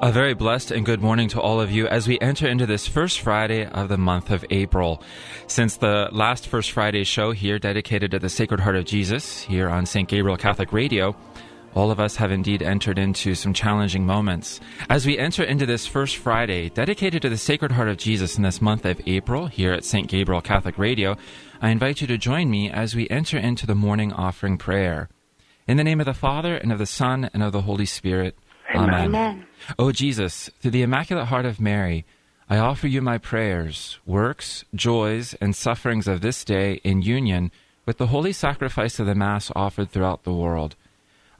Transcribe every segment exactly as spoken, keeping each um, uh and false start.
A very blessed and good morning to all of you as we enter into this first Friday of the month of April. Since the last First Friday show here dedicated to the Sacred Heart of Jesus here on Saint Gabriel Catholic Radio, all of us have indeed entered into some challenging moments. As we enter into this first Friday dedicated to the Sacred Heart of Jesus in this month of April here at Saint Gabriel Catholic Radio, I invite you to join me as we enter into the morning offering prayer. In the name of the Father, and of the Son, and of the Holy Spirit, Amen. Amen. O Jesus, through the Immaculate Heart of Mary, I offer you my prayers, works, joys, and sufferings of this day in union with the holy sacrifice of the Mass offered throughout the world.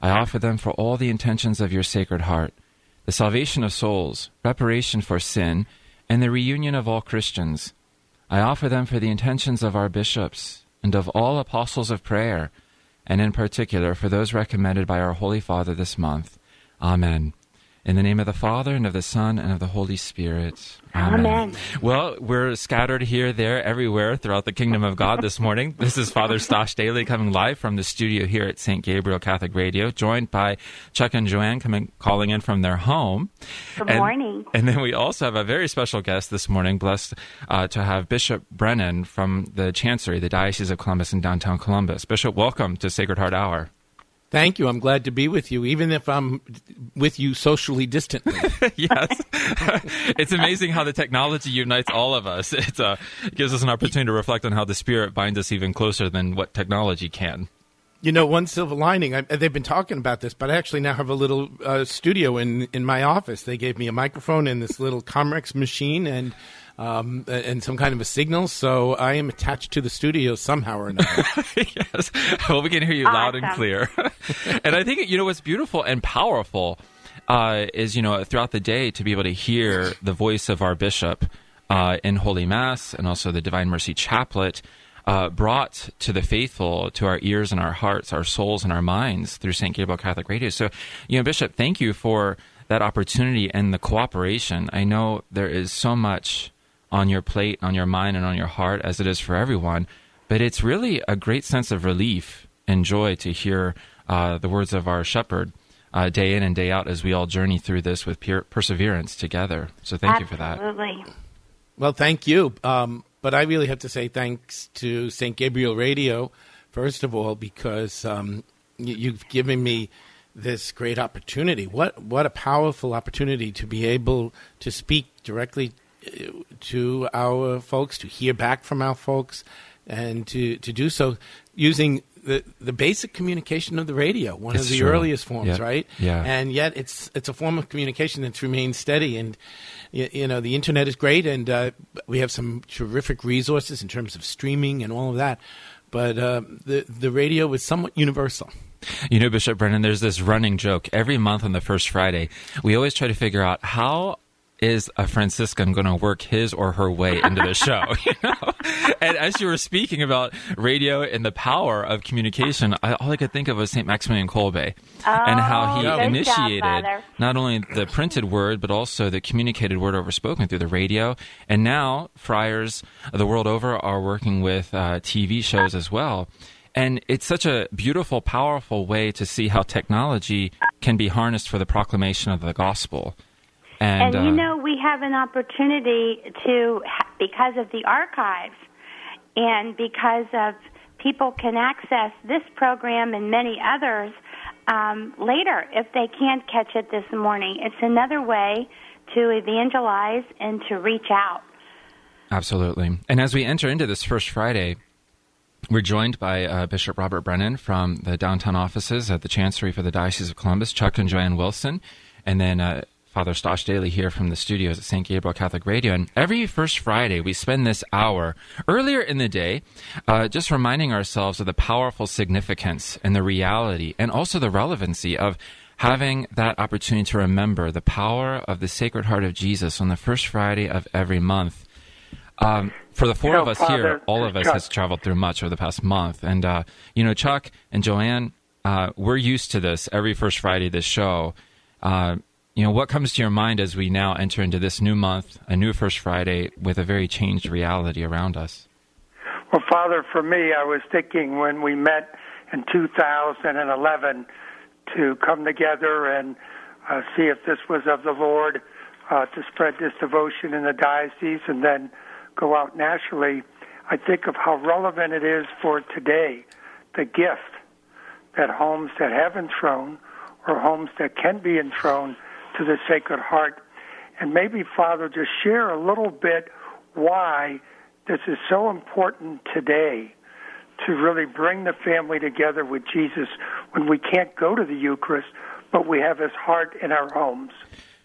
I offer them for all the intentions of your Sacred Heart, the salvation of souls, reparation for sin, and the reunion of all Christians. I offer them for the intentions of our bishops and of all apostles of prayer, and in particular for those recommended by our Holy Father this month. Amen. In the name of the Father, and of the Son, and of the Holy Spirit. Amen. Amen. Well, we're scattered here, there, everywhere throughout the Kingdom of God this morning. This is Father Stosh Daly coming live from the studio here at Saint Gabriel Catholic Radio, joined by Chuck and Joanne coming, calling in from their home. Good and, morning. And then we also have a very special guest this morning, blessed uh, to have Bishop Brennan from the Chancery, the Diocese of Columbus in downtown Columbus. Bishop, welcome to Sacred Heart Hour. Thank you. I'm glad to be with you, even if I'm with you socially distantly. Yes. It's amazing how the technology unites all of us. It uh, gives us an opportunity to reflect on how the Spirit binds us even closer than what technology can. You know, one silver lining, I, they've been talking about this, but I actually now have a little uh, studio in, in my office. They gave me a microphone and this little Comrex machine and Um, and some kind of a signal, so I am attached to the studio somehow or another. Yes. Well, we can hear you loud awesome. and clear. And I think, you know, what's beautiful and powerful uh, is, you know, throughout the day to be able to hear the voice of our bishop uh, in Holy Mass and also the Divine Mercy Chaplet uh, brought to the faithful, to our ears and our hearts, our souls and our minds through Saint Gabriel Catholic Radio. So, you know, Bishop, thank you for that opportunity and the cooperation. I know there is so much on your plate, on your mind, and on your heart, as it is for everyone. But it's really a great sense of relief and joy to hear uh, the words of our shepherd uh, day in and day out as we all journey through this with per- perseverance together. So thank Absolutely. you for that. Well, thank you. Um, but I really have to say thanks to Saint Gabriel Radio, first of all, because um, you've given me this great opportunity. What, what a powerful opportunity to be able to speak directly to our folks, to hear back from our folks, and to, to do so using the the basic communication of the radio, one it's of the true. earliest forms, yeah. right? Yeah. And yet it's it's a form of communication that's remained steady. And, you, you know, the Internet is great, and uh, we have some terrific resources in terms of streaming and all of that. But uh, the, the radio is somewhat universal. You know, Bishop Brennan, there's this running joke. Every month on the first Friday, we always try to figure out how is a Franciscan going to work his or her way into the show? You know? And as you were speaking about radio and the power of communication, I, all I could think of was Saint Maximilian Kolbe oh, and how he initiated job, not only the printed word, but also the communicated word over spoken through the radio. And now friars the world over are working with uh, T V shows as well. And it's such a beautiful, powerful way to see how technology can be harnessed for the proclamation of the gospel. And, and, you know, we have an opportunity to, because of the archives and because of people can access this program and many others um, later if they can't catch it this morning. It's another way to evangelize and to reach out. Absolutely. And as we enter into this first Friday, we're joined by uh, Bishop Robert Brennan from the downtown offices at the Chancery for the Diocese of Columbus, Chuck and Joanne Wilson, and then Uh, Father Stosh Daly here from the studios at Saint Gabriel Catholic Radio. And every first Friday, we spend this hour earlier in the day uh, just reminding ourselves of the powerful significance and the reality and also the relevancy of having that opportunity to remember the power of the Sacred Heart of Jesus on the first Friday of every month. Um, for the four you know, of us Father, here, all of us Chuck. has traveled through much over the past month. And, uh, you know, Chuck and Joanne, uh, we're used to this every first Friday of this show. Uh You know, what comes to your mind as we now enter into this new month, a new First Friday, with a very changed reality around us? Well, Father, for me, I was thinking when we met in two thousand eleven to come together and uh, see if this was of the Lord, uh, to spread this devotion in the diocese and then go out nationally. I think of how relevant it is for today, the gift that homes that have enthroned or homes that can be enthroned to the Sacred Heart. And maybe, Father, just share a little bit why this is so important today to really bring the family together with Jesus when we can't go to the Eucharist, but we have his heart in our homes.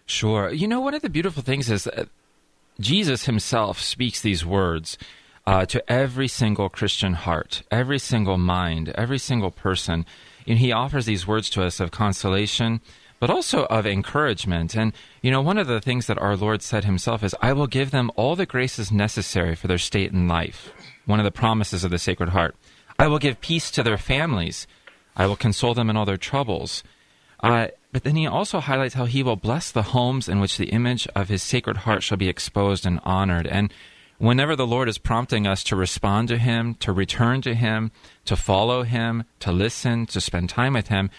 Sure. You know, one of the beautiful things is that Jesus himself speaks these words uh, to every single Christian heart, every single mind, every single person. And he offers these words to us of consolation, but also of encouragement. And, you know, one of the things that our Lord said himself is, I will give them all the graces necessary for their state in life. One of the promises of the Sacred Heart. I will give peace to their families. I will console them in all their troubles. Uh, but then he also highlights how he will bless the homes in which the image of his Sacred Heart shall be exposed and honored. And whenever the Lord is prompting us to respond to him, to return to him, to follow him, to listen, to spend time with him,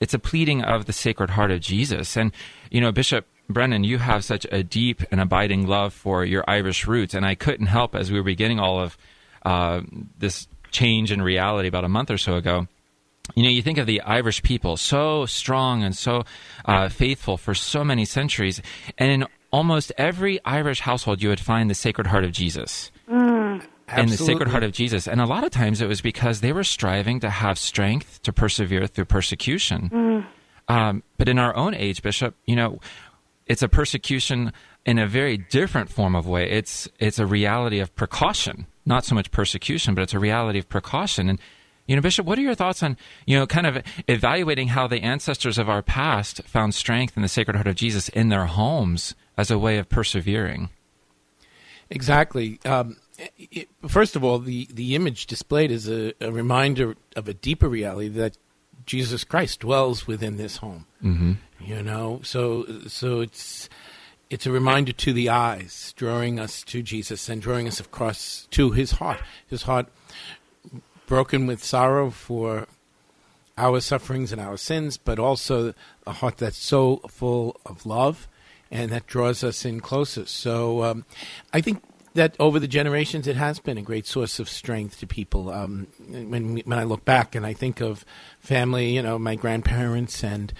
it's a pleading of the Sacred Heart of Jesus. And, you know, Bishop Brennan, you have such a deep and abiding love for your Irish roots, and I couldn't help, as we were beginning all of uh, this change in reality about a month or so ago, you know, you think of the Irish people, so strong and so uh, faithful for so many centuries, and in almost every Irish household you would find the Sacred Heart of Jesus. Mm. And the Sacred Heart of Jesus. And a lot of times it was because they were striving to have strength to persevere through persecution. Mm. Um, but in our own age, Bishop, you know, it's a persecution in a very different form of way. It's it's a reality of precaution, not so much persecution, but it's a reality of precaution. And, you know, Bishop, what are your thoughts on, you know, kind of evaluating how the ancestors of our past found strength in the Sacred Heart of Jesus in their homes as a way of persevering? Exactly. Um First of all, the, the image displayed is a, a reminder of a deeper reality that Jesus Christ dwells within this home. Mm-hmm. You know, so so it's it's a reminder to the eyes, drawing us to Jesus and drawing us across to his heart. His heart broken with sorrow for our sufferings and our sins, but also a heart that's so full of love and that draws us in closer. So um, I think that over the generations, it has been a great source of strength to people. Um, when when I look back and I think of family, you know, my grandparents and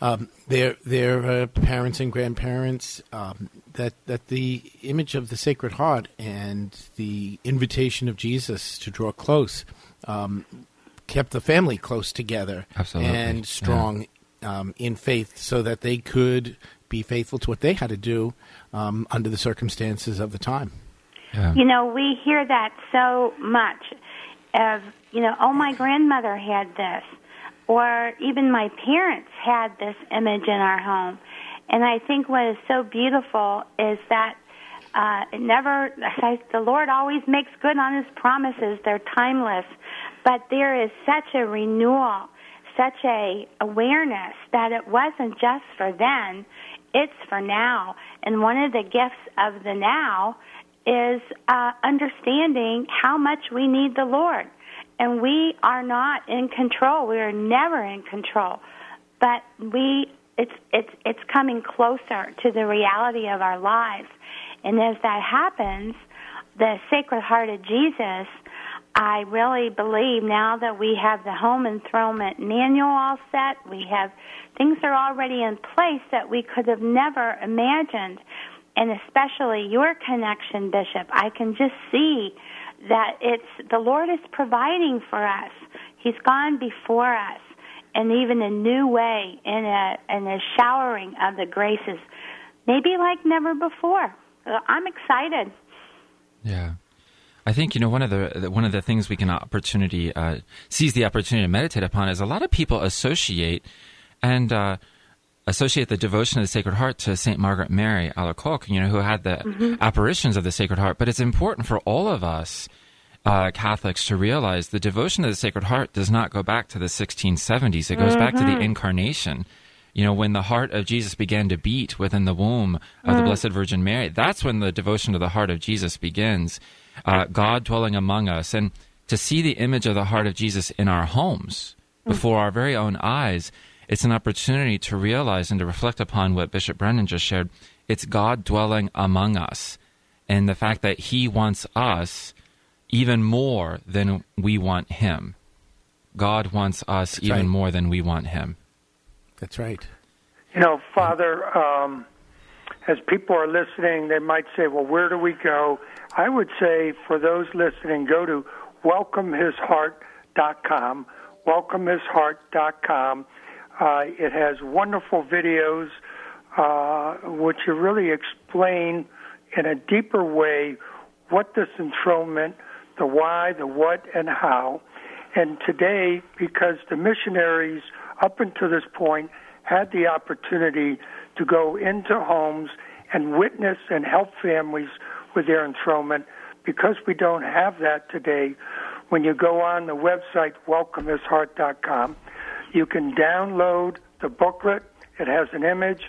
um, their their uh, parents and grandparents, um, that that the image of the Sacred Heart and the invitation of Jesus to draw close um, kept the family close together. Absolutely. And strong, yeah. um, in faith, so that they could be faithful to what they had to do um, under the circumstances of the time. Yeah. You know, we hear that so much of, you know, oh, my grandmother had this, or even my parents had this image in our home. And I think what is so beautiful is that uh, it never, the Lord always makes good on his promises. They're timeless. But there is such a renewal, such a awareness that it wasn't just for then, it's for now. And one of the gifts of the now is uh, understanding how much we need the Lord. And we are not in control. We are never in control. But we, it's it's it's coming closer to the reality of our lives. And as that happens, the Sacred Heart of Jesus, I really believe now that we have the home enthronement manual all set, we have things that are already in place that we could have never imagined, and especially your connection, Bishop. I can just see that it's the Lord is providing for us. He's gone before us, and even a new way in a in a showering of the graces, maybe like never before. I'm excited. Yeah. I think, you know, one of the one of the things we can opportunity uh, seize the opportunity to meditate upon is a lot of people associate and uh, associate the devotion of the Sacred Heart to Saint Margaret Mary Alacoque, you know, who had the mm-hmm. apparitions of the Sacred Heart. But it's important for all of us uh, Catholics to realize the devotion to the Sacred Heart does not go back to the sixteen seventies. It goes mm-hmm. back to the Incarnation. You know, when the heart of Jesus began to beat within the womb of mm. the Blessed Virgin Mary, that's when the devotion to the heart of Jesus begins. Uh, God dwelling among us. And to see the image of the heart of Jesus in our homes, before our very own eyes, it's an opportunity to realize and to reflect upon what Bishop Brennan just shared. It's God dwelling among us, and the fact that he wants us even more than we want him. God wants us That's even right. more than we want him. That's right. You know, Father, um, as people are listening, they might say, well, where do we go? I would say for those listening, go to welcome his heart dot com, welcome his heart dot com. Uh, it has wonderful videos uh, which really explain in a deeper way what this enthronement, the why, the what, and how. And today, because the missionaries up until this point had the opportunity to go into homes and witness and help families with their enthronement, because we don't have that today, when you go on the website, welcome his heart dot com, you can download the booklet. It has an image.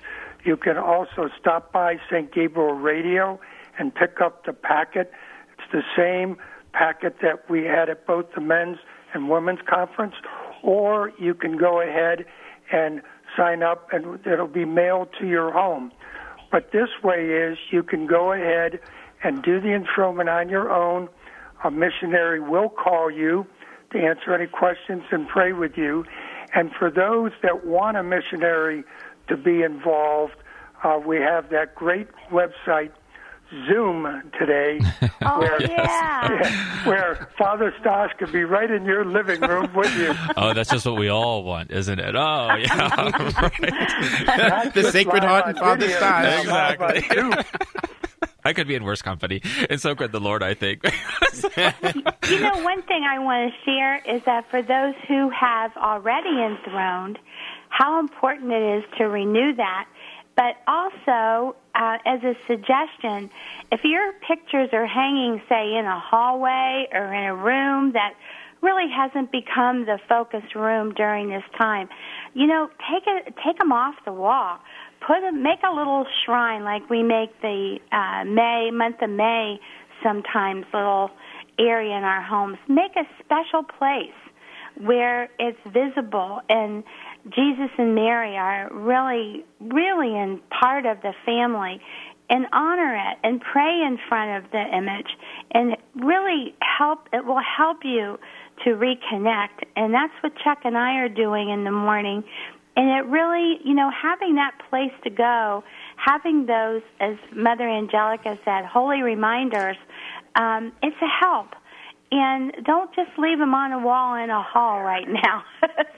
You can also stop by Saint Gabriel Radio and pick up the packet. It's the same packet that we had at both the men's and women's conference, or you can go ahead and sign up and it'll be mailed to your home. But this way is you can go ahead and do the enthronement on your own. A missionary will call you to answer any questions and pray with you. And for those that want a missionary to be involved, uh, we have that great website, Zoom, today, oh, where, yeah. where Father Stosh could be right in your living room with you. Oh, that's just what we all want, isn't it? Oh, yeah. Right. The Sacred Heart and Father Stosh. Exactly. I could be in worse company, and so could the Lord, I think. You know, one thing I want to share is that for those who have already enthroned, how important it is to renew that. But also, uh, as a suggestion, if your pictures are hanging, say, in a hallway or in a room that really hasn't become the focus room during this time, you know, take a, take them off the wall. Put a, make a little shrine like we make the uh, May, month of May, sometimes little area in our homes. Make a special place where it's visible, and Jesus and Mary are really, really in part of the family, and honor it and pray in front of the image, and really help. It will help you to reconnect, and that's what Chuck and I are doing in the morning. And it really, you know, having that place to go, having those, as Mother Angelica said, holy reminders, um, it's a help. And don't just leave them on a wall in a hall right now,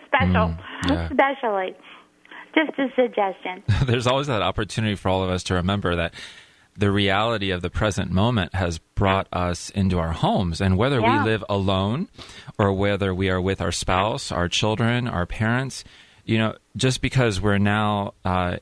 Special, mm, yeah. especially. Just a suggestion. There's always that opportunity for all of us to remember that the reality of the present moment has brought us into our homes. And whether yeah. we live alone or whether we are with our spouse, our children, our parents, you know, just because we're now uh,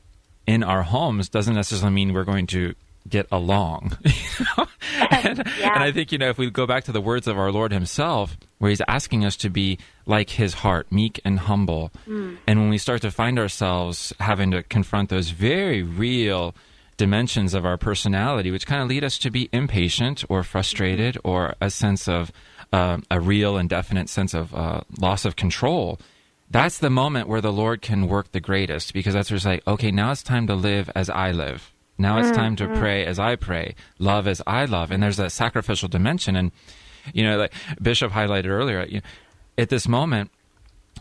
in our homes doesn't necessarily mean we're going to get along. You know? and, yeah. and I think, you know, if we go back to the words of our Lord himself, where he's asking us to be like his heart, meek and humble. Mm. And when we start to find ourselves having to confront those very real dimensions of our personality, which kind of lead us to be impatient or frustrated mm-hmm. or a sense of uh, a real and definite sense of uh, loss of control, that's the moment where the Lord can work the greatest, because that's where it's like, okay, now it's time to live as I live. Now it's time to pray as I pray, love as I love. And there's that sacrificial dimension. And, you know, like Bishop highlighted earlier, you know, at this moment,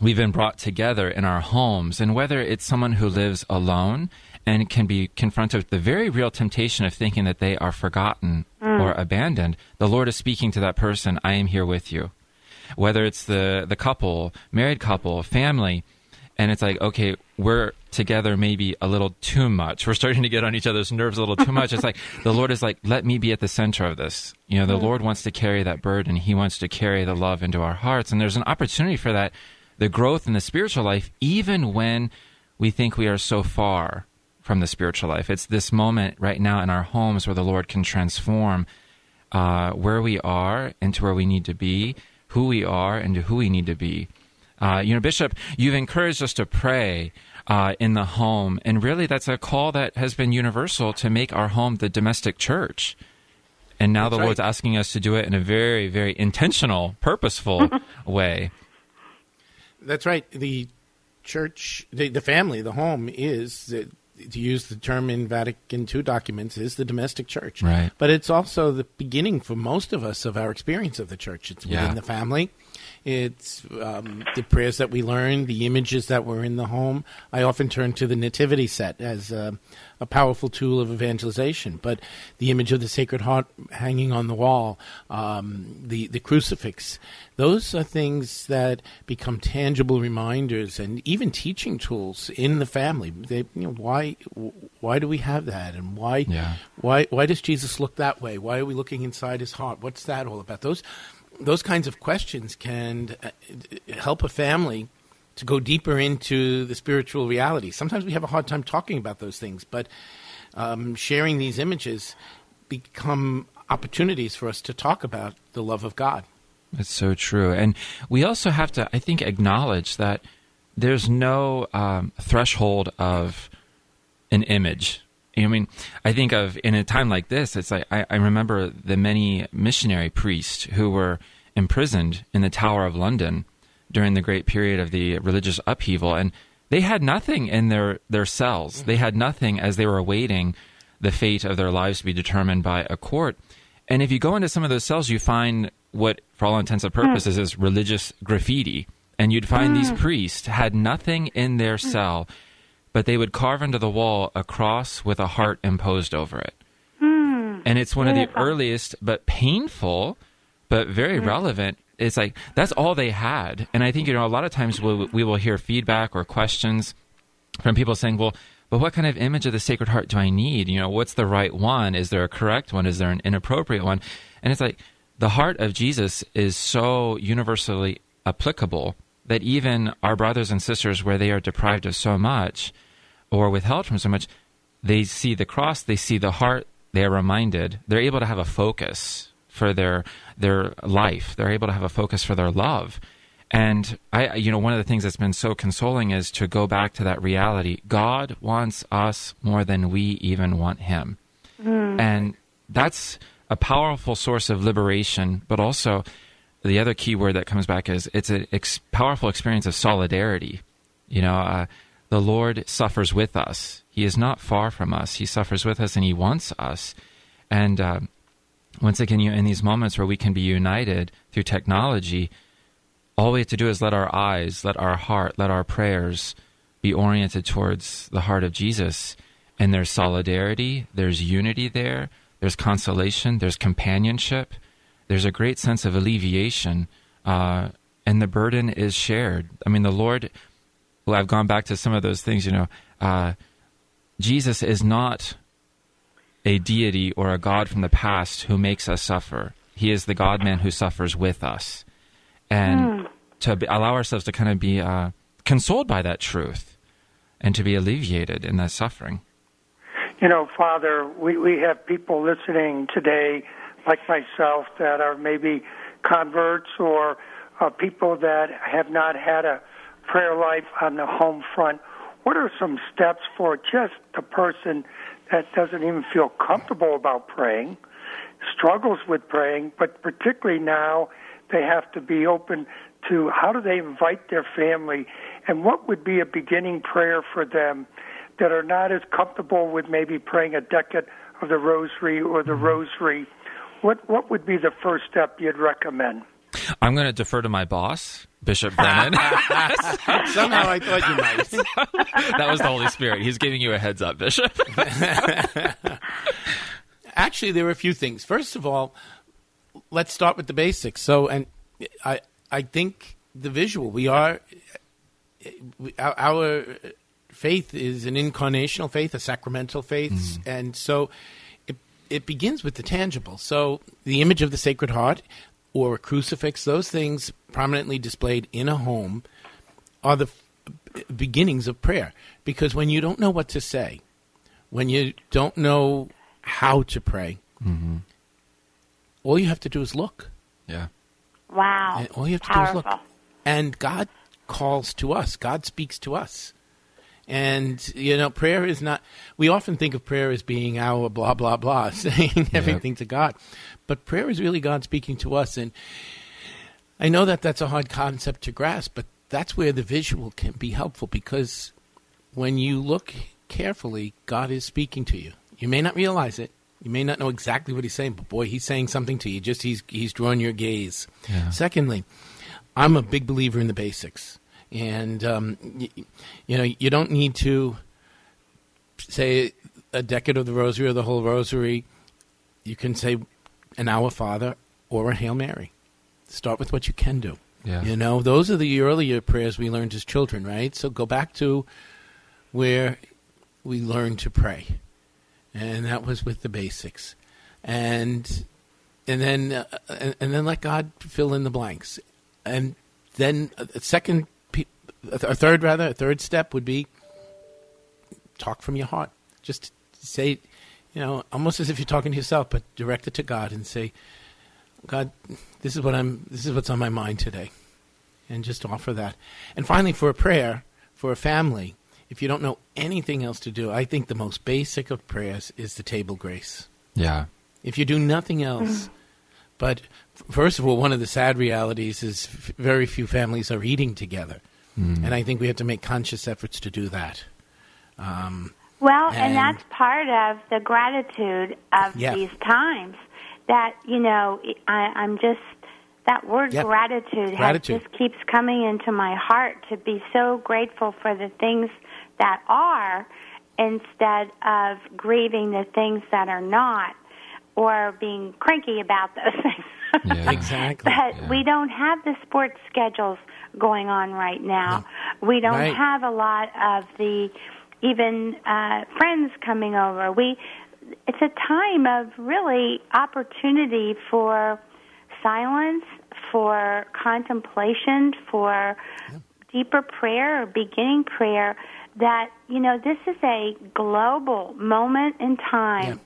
we've been brought together in our homes. And whether it's someone who lives alone and can be confronted with the very real temptation of thinking that they are forgotten mm. or abandoned, the Lord is speaking to that person, I am here with you. Whether it's the, the couple, married couple, family, and it's like, okay, we're together maybe a little too much. We're starting to get on each other's nerves a little too much. It's like the Lord is like, let me be at the center of this. You know, the Lord wants to carry that burden. He wants to carry the love into our hearts. And there's an opportunity for that, the growth in the spiritual life, even when we think we are so far from the spiritual life. It's this moment right now in our homes where the Lord can transform uh, where we are into where we need to be, who we are and to who we need to be. Uh, you know, Bishop, you've encouraged us to pray uh, in the home, and really that's a call that has been universal to make our home the domestic church. And now That's the right. Lord's asking us to do it in a very, very intentional, purposeful way. That's right. The church, the, the family, the home is, the, to use the term in Vatican Two documents, is the domestic church. Right. But it's also the beginning for most of us of our experience of the church. It's within yeah. the family. It's um, the prayers that we learn, the images that were in the home. I often turn to the nativity set as a, a powerful tool of evangelization. But the image of the Sacred Heart hanging on the wall, um, the, the crucifix, those are things that become tangible reminders and even teaching tools in the family. They, you know, why why do we have that? And why yeah. why why does Jesus look that way? Why are we looking inside his heart? What's that all about? Those Those kinds of questions can help a family to go deeper into the spiritual reality. Sometimes we have a hard time talking about those things, but um, sharing these images become opportunities for us to talk about the love of God. That's so true. And we also have to, I think, acknowledge that there's no um, threshold of an image. I mean, I think of, in a time like this, it's like, I, I remember the many missionary priests who were imprisoned in the Tower of London during the great period of the religious upheaval, and they had nothing in their, their cells. They had nothing as they were awaiting the fate of their lives to be determined by a court. And if you go into some of those cells, you find what, for all intents and purposes, is religious graffiti. And you'd find these priests had nothing in their cell, but they would carve into the wall a cross with a heart imposed over it. Mm. And it's one of the earliest, but painful, but very mm. relevant. It's like, that's all they had. And I think, you know, a lot of times we, we will hear feedback or questions from people saying, well, but what kind of image of the Sacred Heart do I need? You know, what's the right one? Is there a correct one? Is there an inappropriate one? And it's like, the heart of Jesus is so universally applicable that even our brothers and sisters, where they are deprived of so much, or withheld from so much, they see the cross, they see the heart, they are reminded, they're able to have a focus for their their life, they're able to have a focus for their love. And I, you know, one of the things that's been so consoling is to go back to that reality. God wants us more than we even want him. Mm. And that's a powerful source of liberation, but also the other key word that comes back is it's a ex- powerful experience of solidarity. You know, uh, the Lord suffers with us. He is not far from us. He suffers with us, and he wants us. And uh, once again, you know, in these moments where we can be united through technology, all we have to do is let our eyes, let our heart, let our prayers be oriented towards the heart of Jesus. And there's solidarity, there's unity there, there's consolation, there's companionship. There's a great sense of alleviation, uh, and the burden is shared. I mean, the Lord, well, I've gone back to some of those things, you know, uh, Jesus is not a deity or a God from the past who makes us suffer. He is the God-man who suffers with us. And mm. to be, allow ourselves to kind of be uh, consoled by that truth and to be alleviated in that suffering. You know, Father, we, we have people listening today like myself, that are maybe converts or uh, people that have not had a prayer life on the home front. What are some steps for just the person that doesn't even feel comfortable about praying, struggles with praying, but particularly now they have to be open to how do they invite their family, and what would be a beginning prayer for them that are not as comfortable with maybe praying a decade of the rosary or the rosary? What what would be the first step you'd recommend? I'm going to defer to my boss, Bishop Brennan. Somehow I thought you might. That was the Holy Spirit. He's giving you a heads up, Bishop. Actually, there are a few things. First of all, let's start with the basics. So, and I I think the visual. We are our, our faith is an incarnational faith, a sacramental faith, mm. and so it begins with the tangible. So the image of the Sacred Heart or a crucifix, those things prominently displayed in a home are the f- beginnings of prayer. Because when you don't know what to say, when you don't know how to pray, mm-hmm. all you have to do is look. Yeah. Wow. And all you have to Powerful. do is look. And God calls to us. God speaks to us. And, you know, prayer is not, we often think of prayer as being our blah, blah, blah, saying everything yeah. to God. But prayer is really God speaking to us. And I know that that's a hard concept to grasp, but that's where the visual can be helpful, because when you look carefully, God is speaking to you. You may not realize it. You may not know exactly what he's saying, but boy, he's saying something to you. Just he's he's drawing your gaze. Yeah. Secondly, I'm a big believer in the basics. And, um, you, you know, you don't need to say a decade of the rosary or the whole rosary. You can say an Our Father or a Hail Mary. Start with what you can do. Yeah. You know, those are the earlier prayers we learned as children, right? So go back to where we learned to pray. And that was with the basics. And and then uh, and, and then let God fill in the blanks. And then a second, a third rather, a third step would be talk from your heart. Just say, you know, almost as if you're talking to yourself, but direct it to God and say, God, this is what I'm, this is what's on my mind today. And just offer that. And finally, for a prayer, for a family, if you don't know anything else to do, I think the most basic of prayers is the table grace. Yeah. If you do nothing else, but first of all, one of the sad realities is f- very few families are eating together. Mm. And I think we have to make conscious efforts to do that. Um, well, and, and that's part of the gratitude of yeah. these times that, you know, I, I'm just, that word yep. gratitude, gratitude. Has, just keeps coming into my heart, to be so grateful for the things that are, instead of grieving the things that are not, or being cranky about those things. Yeah. Exactly. But yeah. we don't have the sports schedules going on right now. No. We don't right. have a lot of the even uh, friends coming over. We it's a time of really opportunity for silence, for contemplation, for yeah. deeper prayer or beginning prayer. That, you know, this is a global moment in time,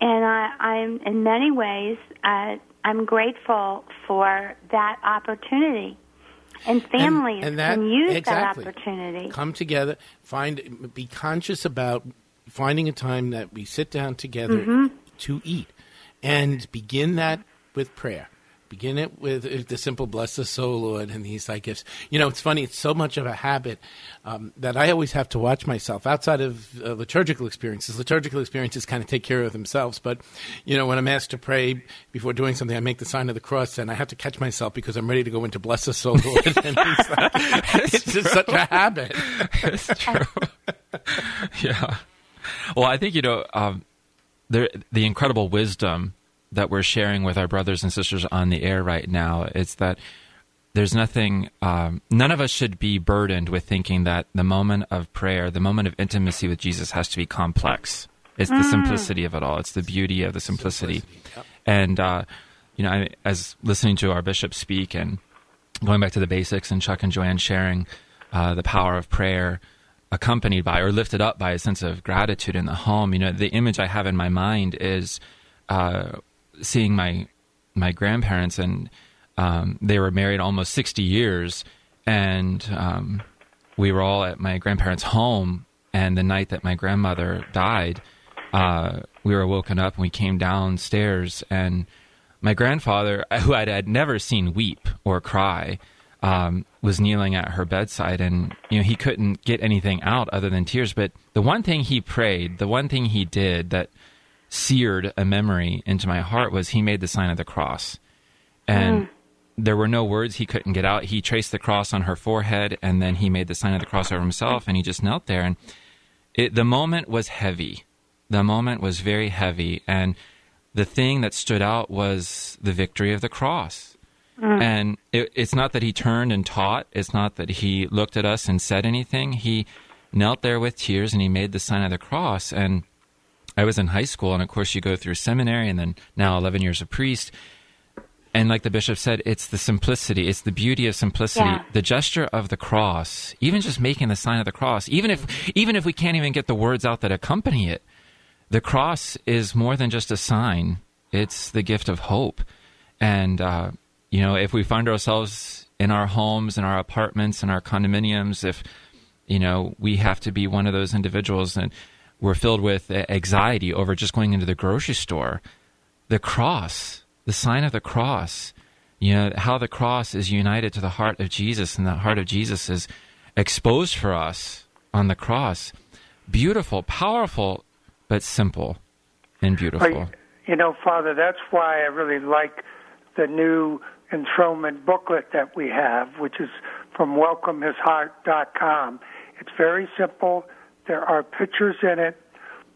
yeah. and I, I'm in many ways uh, I'm grateful for that opportunity, and families and, and that, can use exactly. that opportunity. Come together, find, be conscious about finding a time that we sit down together mm-hmm. to eat, and begin that with prayer. Begin it with the simple "Bless us, O Lord," and these thy gifts. You know, it's funny. It's so much of a habit um, that I always have to watch myself outside of uh, liturgical experiences. Liturgical experiences kind of take care of themselves. But, you know, when I'm asked to pray before doing something, I make the sign of the cross, and I have to catch myself because I'm ready to go into "Bless us, O Lord." And it's like, it's just such a habit. It's true. Yeah. Well, I think, you know, um, there, the incredible wisdom that we're sharing with our brothers and sisters on the air right now is that there's nothing, um, none of us should be burdened with thinking that the moment of prayer, the moment of intimacy with Jesus has to be complex. It's mm. the simplicity of it all. It's the beauty of the simplicity. simplicity. Yep. And, uh, you know, I, as listening to our bishop speak and going back to the basics, and Chuck and Joanne sharing uh, the power of prayer accompanied by or lifted up by a sense of gratitude in the home, you know, the image I have in my mind is uh, seeing my my grandparents, and um, they were married almost sixty years, and um, we were all at my grandparents' home, and the night that my grandmother died, uh, we were woken up, and we came downstairs, and my grandfather, who I had never seen weep or cry, um, was kneeling at her bedside, and you know he couldn't get anything out other than tears, but the one thing he prayed, the one thing he did that seared a memory into my heart was he made the sign of the cross. And mm. there were no words he couldn't get out. He traced the cross on her forehead, and then he made the sign of the cross over himself, and he just knelt there. And it, the moment was heavy. The moment was very heavy. And the thing that stood out was the victory of the cross. Mm. And it, it's not that he turned and taught. It's not that he looked at us and said anything. He knelt there with tears, and he made the sign of the cross. And I was in high school, and of course you go through seminary and then now eleven years a priest. And like the bishop said, it's the simplicity. It's the beauty of simplicity. Yeah. The gesture of the cross, even just making the sign of the cross, even if even if we can't even get the words out that accompany it, the cross is more than just a sign. It's the gift of hope. And, uh, you know, if we find ourselves in our homes, in our apartments, in our condominiums, if you know, we have to be one of those individuals, and we're filled with anxiety over just going into the grocery store. The cross, the sign of the cross, you know, how the cross is united to the heart of Jesus, and the heart of Jesus is exposed for us on the cross. Beautiful, powerful, but simple and beautiful. You know, Father, that's why I really like the new enthronement booklet that we have, which is from welcome his heart dot com. It's very simple. There are pictures in it,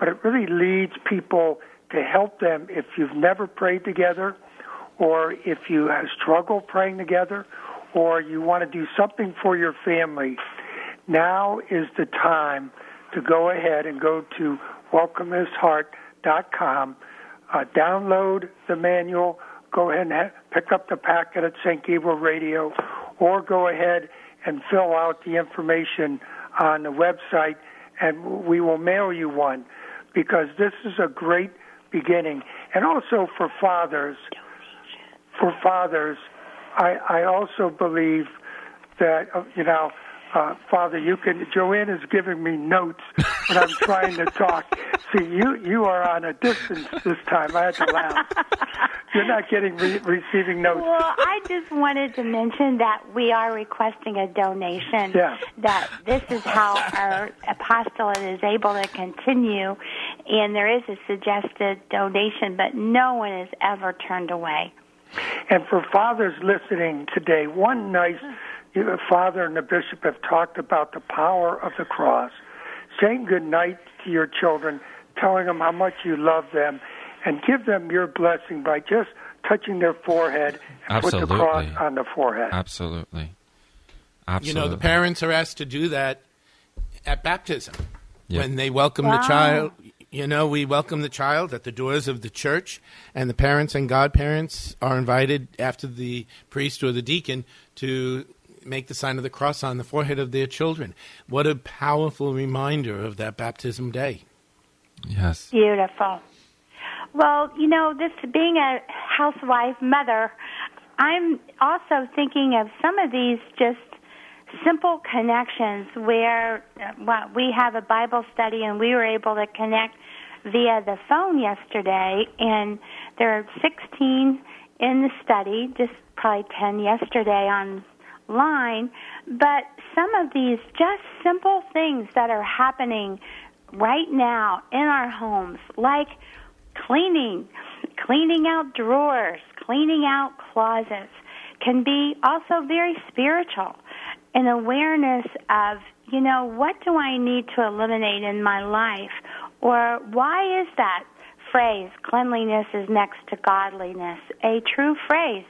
but it really leads people to help them if you've never prayed together, or if you struggle praying together, or you want to do something for your family. Now is the time to go ahead and go to welcome his heart dot com, uh, download the manual, go ahead and ha- pick up the packet at Saint Gabriel Radio, or go ahead and fill out the information on the website, and we will mail you one, because this is a great beginning. And also for fathers, for fathers, I, I also believe that, you know, uh, Father, you can, Joanne is giving me notes when I'm trying to talk. See, you, you are on a distance this time. I had to laugh. You're not getting re- receiving notes. Well, I just wanted to mention that we are requesting a donation, yeah. that this is how our apostolate is able to continue, and there is a suggested donation, but no one is ever turned away. And for fathers listening today, one nice father and the bishop have talked about the power of the cross, saying goodnight to your children, telling them how much you love them, and give them your blessing by just touching their forehead and Absolutely. Put the cross on the forehead. Absolutely. Absolutely. You know, the parents are asked to do that at baptism. Yep. When they welcome wow. the child. You know, we welcome the child at the doors of the church, and the parents and godparents are invited after the priest or the deacon to make the sign of the cross on the forehead of their children. What a powerful reminder of that baptism day. Yes. Beautiful. Well, you know, this being a housewife mother, I'm also thinking of some of these just simple connections where well, we have a Bible study, and we were able to connect via the phone yesterday, and there are sixteen in the study, just probably ten yesterday online, but some of these just simple things that are happening right now in our homes, like cleaning, cleaning out drawers, cleaning out closets, can be also very spiritual. An awareness of, you know, what do I need to eliminate in my life? Or why is that phrase, cleanliness is next to godliness, a true phrase?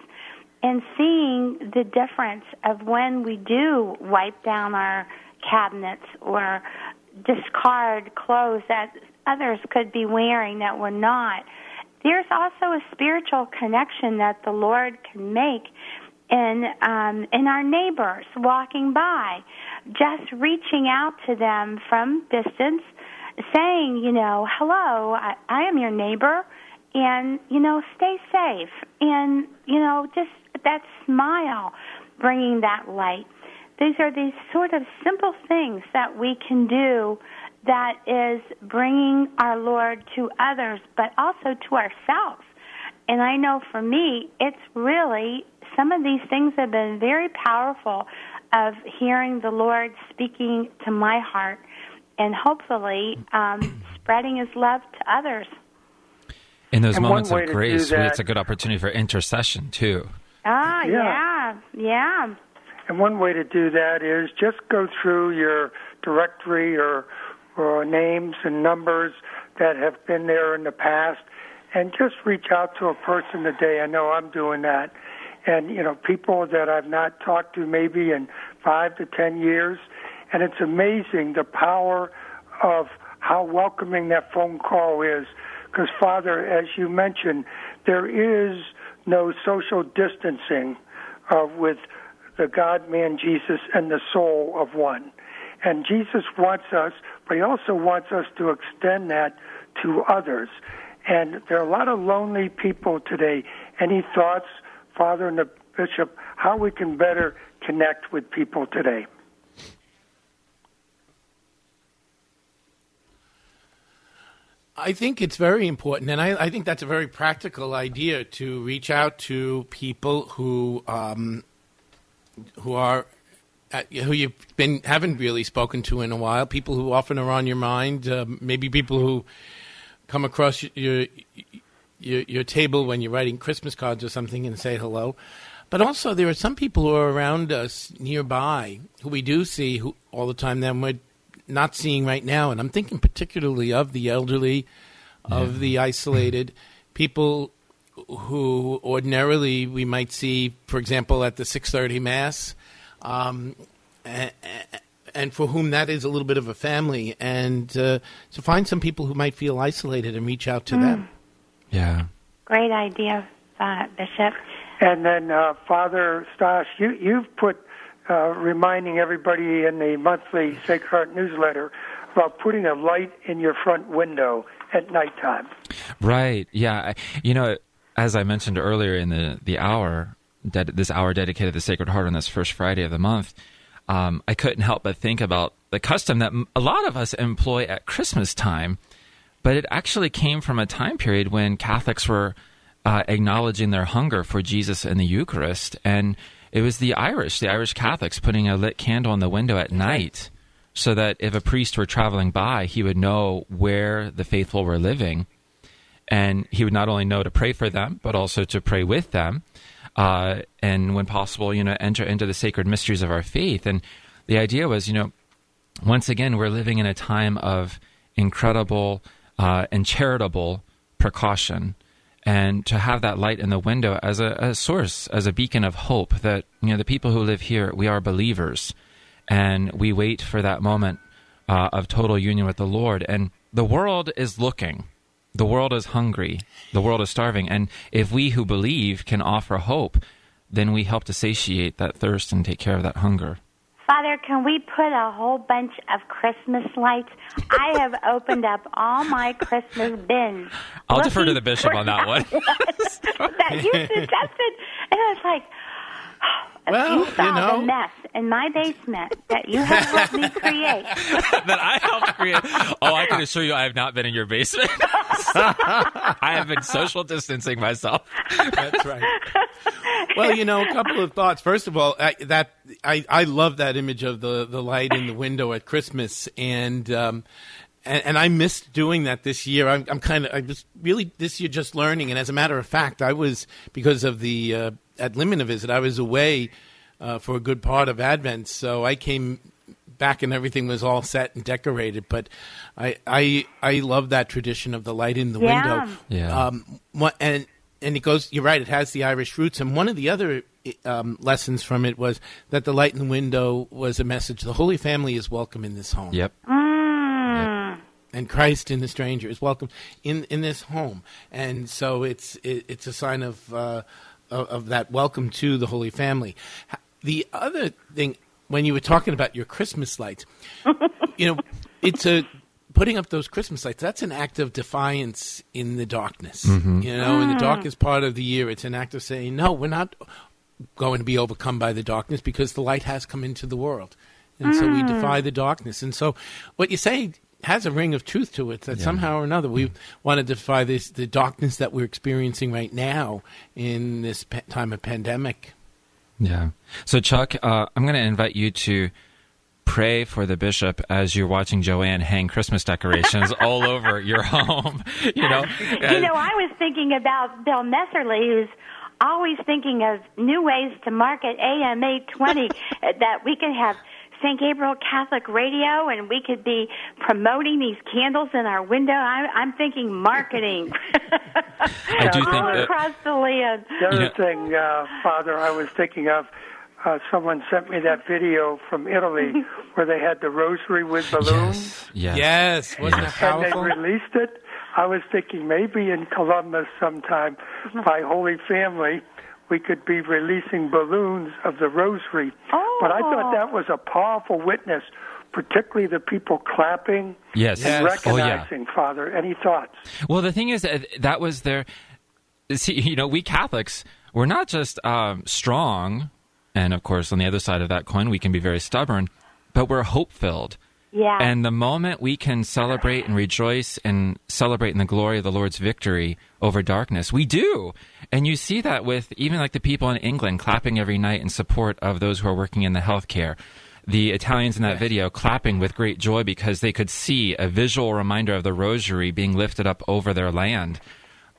And seeing the difference of when we do wipe down our cabinets or discard clothes that others could be wearing that we're not. There's also a spiritual connection that the Lord can make in um, in our neighbors walking by, just reaching out to them from distance, saying, you know, hello, I, I am your neighbor, and, you know, stay safe. And, you know, just that smile, bringing that light. These are these sort of simple things that we can do that is bringing our Lord to others, but also to ourselves. And I know for me, it's really, some of these things have been very powerful of hearing the Lord speaking to my heart and hopefully um, spreading his love to others. In those and moments of grace, it's a good opportunity for intercession, too. Ah, yeah. yeah, yeah. And one way to do that is just go through your directory or, or names and numbers that have been there in the past, and just reach out to a person today. I know I'm doing that. And, you know, people that I've not talked to maybe in five to ten years. And it's amazing the power of how welcoming that phone call is. Because, Father, as you mentioned, there is no social distancing uh, with the God-man Jesus and the soul of one. And Jesus wants us, but he also wants us to extend that to others. And there are a lot of lonely people today. Any thoughts, Father and the Bishop, how we can better connect with people today? I think it's very important, and I, I think that's a very practical idea to reach out to people who um, who are who you've been haven't really spoken to in a while. People who often are on your mind, uh, maybe people who come across your, your your table when you're writing Christmas cards or something, and say hello. But also, there are some people who are around us nearby who we do see who, all the time that we're not seeing right now. And I'm thinking particularly of the elderly, of yeah. the isolated, people who ordinarily we might see, for example, at the six thirty Mass, um, and, and for whom that is a little bit of a family. And uh, so find some people who might feel isolated and reach out to mm. them. Yeah. Great idea, uh, Bishop. And then, uh, Father Stosh, you, you've put uh, reminding everybody in the monthly Sacred Heart newsletter about putting a light in your front window at nighttime. Right. Yeah. You know, as I mentioned earlier in the, the hour, that this hour dedicated to the Sacred Heart on this first Friday of the month, um, I couldn't help but think about the custom that a lot of us employ at Christmas time, but it actually came from a time period when Catholics were Uh, acknowledging their hunger for Jesus and the Eucharist. And it was the Irish, the Irish Catholics, putting a lit candle on the window at night so that if a priest were traveling by, he would know where the faithful were living. And he would not only know to pray for them, but also to pray with them. Uh, and when possible, you know, enter into the sacred mysteries of our faith. And the idea was, you know, once again, we're living in a time of incredible uh, and charitable precaution. And to have that light in the window as a, a source, as a beacon of hope that, you know, the people who live here, we are believers, and we wait for that moment uh, of total union with the Lord. And the world is looking. The world is hungry. The world is starving. And if we who believe can offer hope, then we help to satiate that thirst and take care of that hunger. Father, can we put a whole bunch of Christmas lights? I have opened up all my Christmas bins. I'll defer to the bishop on that, that one. That you suggested. And I was like, oh, well, you saw you know, the mess in my basement that you have helped me create. That I helped create. Oh, I can assure you I have not been in your basement. I have been social distancing myself. That's right. Well, you know, a couple of thoughts. First of all, I, that I, I love that image of the, the light in the window at Christmas, and um, and, and I missed doing that this year. I'm, I'm kind of I was really this year just learning, and as a matter of fact, I was because of the uh, ad limina visit, I was away uh, for a good part of Advent, so I came back and everything was all set and decorated. But I I I love that tradition of the light in the yeah. window. Yeah. Um. And. And it goes, you're right, it has the Irish roots. And one of the other um, lessons from it was that the light in the window was a message. The Holy Family is welcome in this home. Yep. Mm. Yep. And Christ in the stranger is welcome in, in this home. And so it's it, it's a sign of, uh, of of that welcome to the Holy Family. The other thing, when you were talking about your Christmas lights, you know, it's a... putting up those Christmas lights, that's an act of defiance in the darkness. Mm-hmm. You know, mm. in the darkest part of the year, it's an act of saying, no, we're not going to be overcome by the darkness because the light has come into the world. And mm. so we defy the darkness. And so what you say has a ring of truth to it, that yeah. somehow or another we mm. want to defy this the darkness that we're experiencing right now in this pe- time of pandemic. Yeah. So, Chuck, uh, I'm going to invite you to pray for the bishop as you're watching Joanne hang Christmas decorations all over your home. You know, you know, I was thinking about Bill Messerly, who's always thinking of new ways to market A M eight twenty, that we could have Saint Gabriel Catholic Radio, and we could be promoting these candles in our window. I, I'm thinking marketing. I do all think that, across the land. The other thing, uh, Father, I was thinking of, Uh, someone sent me that video from Italy where they had the rosary with balloons. Yes, yes. yes. Wasn't that powerful? And they released it. I was thinking maybe in Columbus sometime by Holy Family we could be releasing balloons of the rosary. Oh. But I thought that was a powerful witness, particularly the people clapping yes. and yes. recognizing, oh, yeah. Father. Any thoughts? Well, the thing is, that, that was their... See, you know, we Catholics, we're not just um, strong... And, of course, on the other side of that coin, we can be very stubborn, but we're hope-filled. Yeah. And the moment we can celebrate and rejoice and celebrate in the glory of the Lord's victory over darkness, we do. And you see that with even like the people in England clapping every night in support of those who are working in the healthcare. The Italians in that video clapping with great joy because they could see a visual reminder of the rosary being lifted up over their land.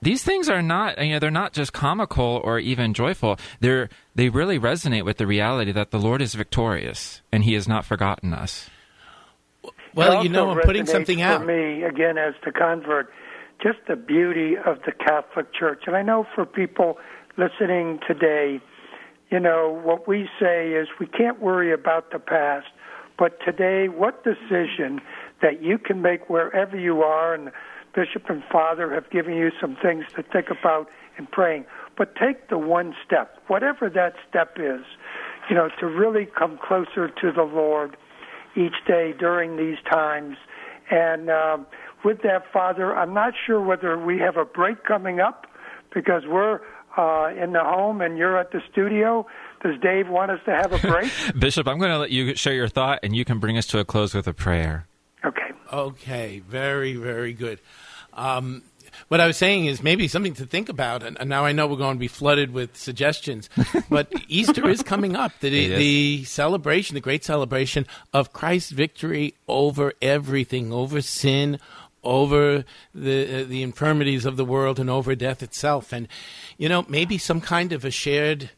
These things are not, you know, they're not just comical or even joyful. They're, they really resonate with the reality that the Lord is victorious and he has not forgotten us. Well, you know, I'm putting something out. For me, again, as the convert, just the beauty of the Catholic Church. And I know for people listening today, you know, what we say is we can't worry about the past, but today, what decision that you can make wherever you are, and the Bishop and Father have given you some things to think about in praying, but take the one step, whatever that step is, you know, to really come closer to the Lord each day during these times. And um, with that, Father, I'm not sure whether we have a break coming up because we're uh, in the home and you're at the studio. Does Dave want us to have a break? Bishop, I'm going to let you share your thought and you can bring us to a close with a prayer. Okay. Okay. Very, very good. Um, what I was saying is maybe something to think about. And, and now I know we're going to be flooded with suggestions, but Easter is coming up. The, the celebration, the great celebration of Christ's victory over everything, over sin, over the uh, the infirmities of the world, and over death itself. And, you know, maybe some kind of a shared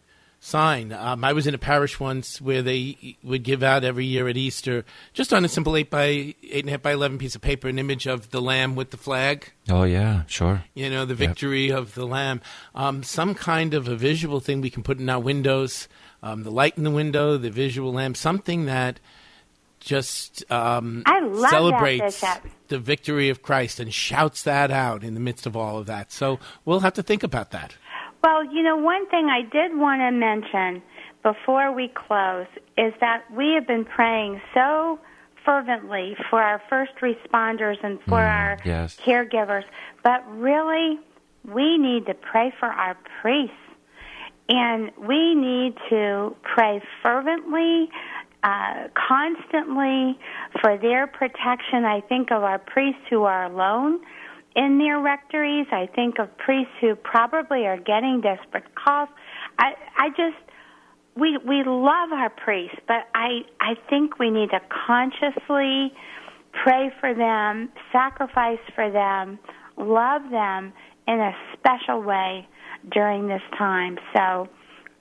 sign. Um, I was in a parish once where they would give out every year at Easter, just on a simple eight by eight and a half by eleven piece of paper, an image of the Lamb with the flag. Oh yeah, sure. You know, the victory yep. of the Lamb. Um, some kind of a visual thing we can put in our windows, um, the light in the window, the visual lamp, something that just um, I love celebrates that, the victory of Christ and shouts that out in the midst of all of that. So we'll have to think about that. Well, you know, one thing I did want to mention before we close is that we have been praying so fervently for our first responders and for mm, our yes. caregivers, but really we need to pray for our priests, and we need to pray fervently, uh, constantly for their protection. I think of our priests who are alone in their rectories. I think of priests who probably are getting desperate calls. I, I just, we we love our priests, but I, I think we need to consciously pray for them, sacrifice for them, love them in a special way during this time. So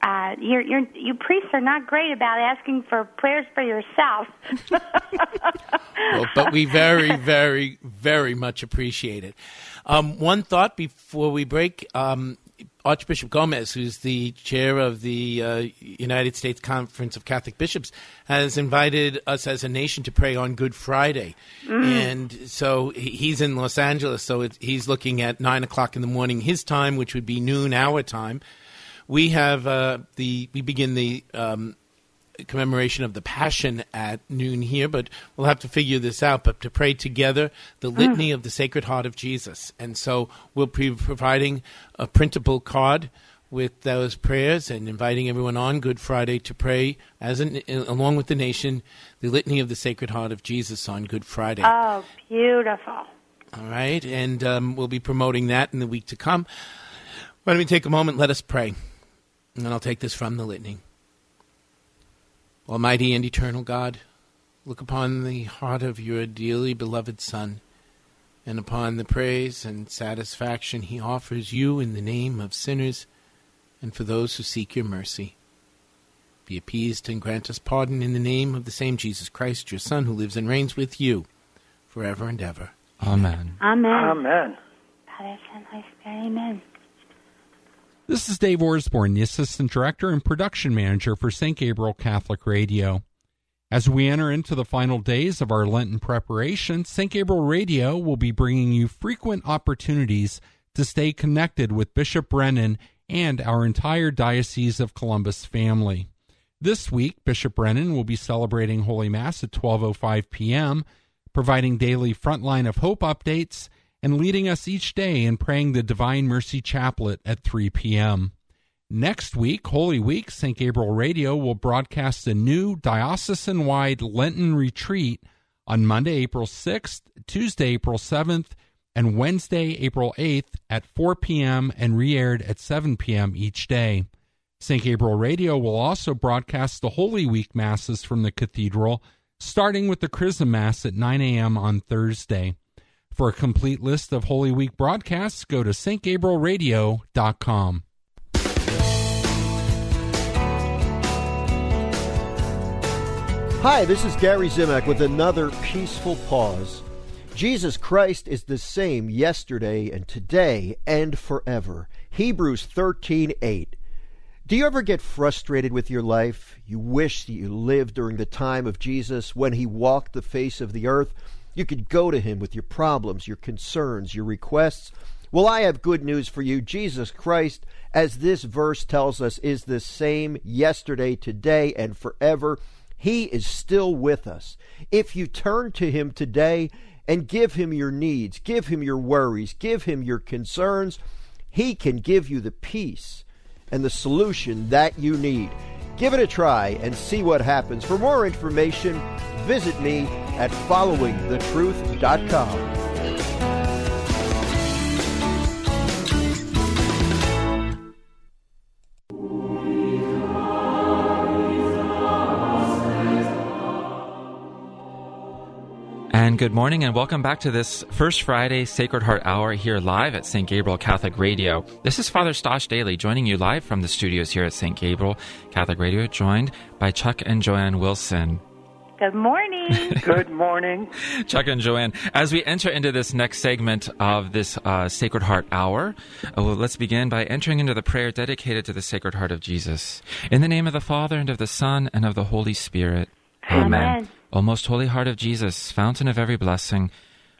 uh, you're, you're, you priests are not great about asking for prayers for yourself. Well, but we very, very, very much appreciate it. Um, one thought before we break, um, Archbishop Gomez, who's the chair of the uh, United States Conference of Catholic Bishops, has invited us as a nation to pray on Good Friday. Mm. And so he's in Los Angeles, so it, he's looking at nine o'clock in the morning his time, which would be noon our time. We have uh, the we begin the um, commemoration of the Passion at noon here, but we'll have to figure this out. But to pray together, the Litany mm. of the Sacred Heart of Jesus, and so we'll be providing a printable card with those prayers and inviting everyone on Good Friday to pray as an, along with the nation, the Litany of the Sacred Heart of Jesus on Good Friday. Oh, beautiful! All right, and um, we'll be promoting that in the week to come. Why don't we take a moment? Let us pray. And I'll take this from the litany. Almighty and eternal God, look upon the heart of your dearly beloved Son and upon the praise and satisfaction he offers you in the name of sinners and for those who seek your mercy. Be appeased and grant us pardon in the name of the same Jesus Christ, your Son, who lives and reigns with you forever and ever. Amen. Amen. Amen. Amen. This is Dave Orsborn, the Assistant Director and Production Manager for Saint Gabriel Catholic Radio. As we enter into the final days of our Lenten preparation, Saint Gabriel Radio will be bringing you frequent opportunities to stay connected with Bishop Brennan and our entire Diocese of Columbus family. This week, Bishop Brennan will be celebrating Holy Mass at twelve oh five p.m., providing daily Frontline of Hope updates, and leading us each day in praying the Divine Mercy Chaplet at three p.m. Next week, Holy Week, Saint Gabriel Radio will broadcast a new diocesan-wide Lenten retreat on Monday, April sixth, Tuesday, April seventh, and Wednesday, April eighth at four p.m. and re-aired at seven p.m. each day. Saint Gabriel Radio will also broadcast the Holy Week Masses from the Cathedral, starting with the Chrism Mass at nine a.m. on Thursday. For a complete list of Holy Week broadcasts, go to S T gabriel radio dot com. Hi, this is Gary Zimak with another Peaceful Pause. Jesus Christ is the same yesterday and today and forever. Hebrews thirteen eight. Do you ever get frustrated with your life? You wish that you lived during the time of Jesus when he walked the face of the earth. You could go to him with your problems, your concerns, your requests. Well, I have good news for you. Jesus Christ, as this verse tells us, is the same yesterday, today, and forever. He is still with us. If you turn to him today and give him your needs, give him your worries, give him your concerns, he can give you the peace and the solution that you need. Give it a try and see what happens. For more information, visit me at following the truth dot com. And good morning and welcome back to this First Friday Sacred Heart Hour here live at Saint Gabriel Catholic Radio. This is Father Stosh Daly joining you live from the studios here at Saint Gabriel Catholic Radio, joined by Chuck and Joanne Wilson. Good morning. Good morning. Chuck and Joanne, as we enter into this next segment of this uh, Sacred Heart Hour, uh, well, let's begin by entering into the prayer dedicated to the Sacred Heart of Jesus. In the name of the Father, and of the Son, and of the Holy Spirit. Amen. Amen. O most holy heart of Jesus, fountain of every blessing,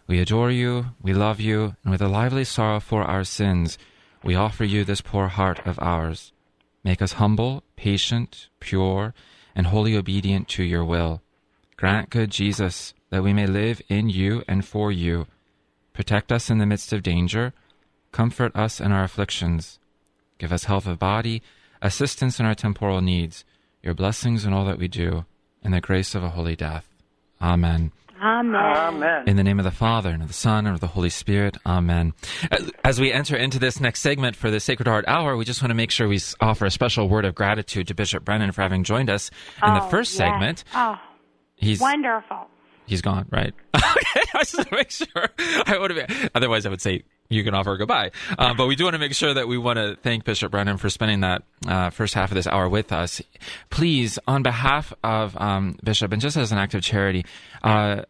we adore you, we love you, and with a lively sorrow for our sins, we offer you this poor heart of ours. Make us humble, patient, pure, and wholly obedient to your will. Grant, good Jesus, that we may live in you and for you. Protect us in the midst of danger. Comfort us in our afflictions. Give us health of body, assistance in our temporal needs, your blessings in all that we do. In the grace of a holy death. Amen. Amen. Amen. In the name of the Father, and of the Son, and of the Holy Spirit. Amen. As we enter into this next segment for the Sacred Heart Hour, we just want to make sure we offer a special word of gratitude to Bishop Brennan for having joined us in oh, the first yes. segment. Oh, he's wonderful. He's gone, right? Okay, I just want to make sure. I would have, otherwise, I would say you can offer a goodbye. Uh, but we do want to make sure that we want to thank Bishop Brennan for spending that uh, first half of this hour with us. Please, on behalf of um, Bishop, and just as an act of charity, uh,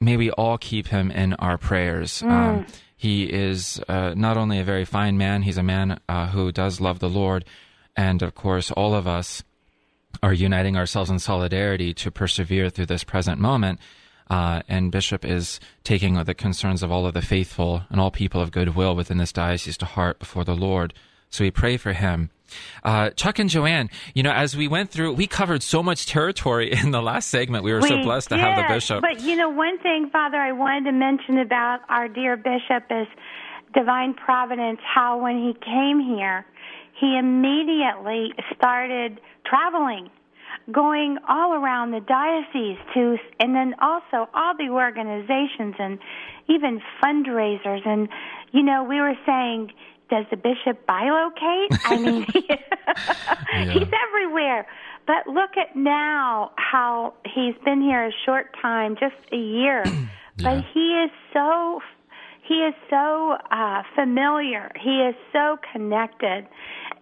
may we all keep him in our prayers. Mm. Um, he is uh, not only a very fine man, he's a man uh, who does love the Lord. And, of course, all of us are uniting ourselves in solidarity to persevere through this present moment. Uh, and Bishop is taking the concerns of all of the faithful and all people of goodwill within this diocese to heart before the Lord. So we pray for him. Uh, Chuck and Joanne, you know, as we went through, we covered so much territory in the last segment. We were we so blessed did. to have the bishop. But, you know, one thing, Father, I wanted to mention about our dear bishop is divine providence, how when he came here, he immediately started traveling, going all around the diocese to, and then also all the organizations and even fundraisers. And, you know, we were saying, does the bishop bilocate? I mean, yeah. He's everywhere. But look at now how he's been here a short time, just a year. Yeah. But he is so, he is so uh, familiar. He is so connected.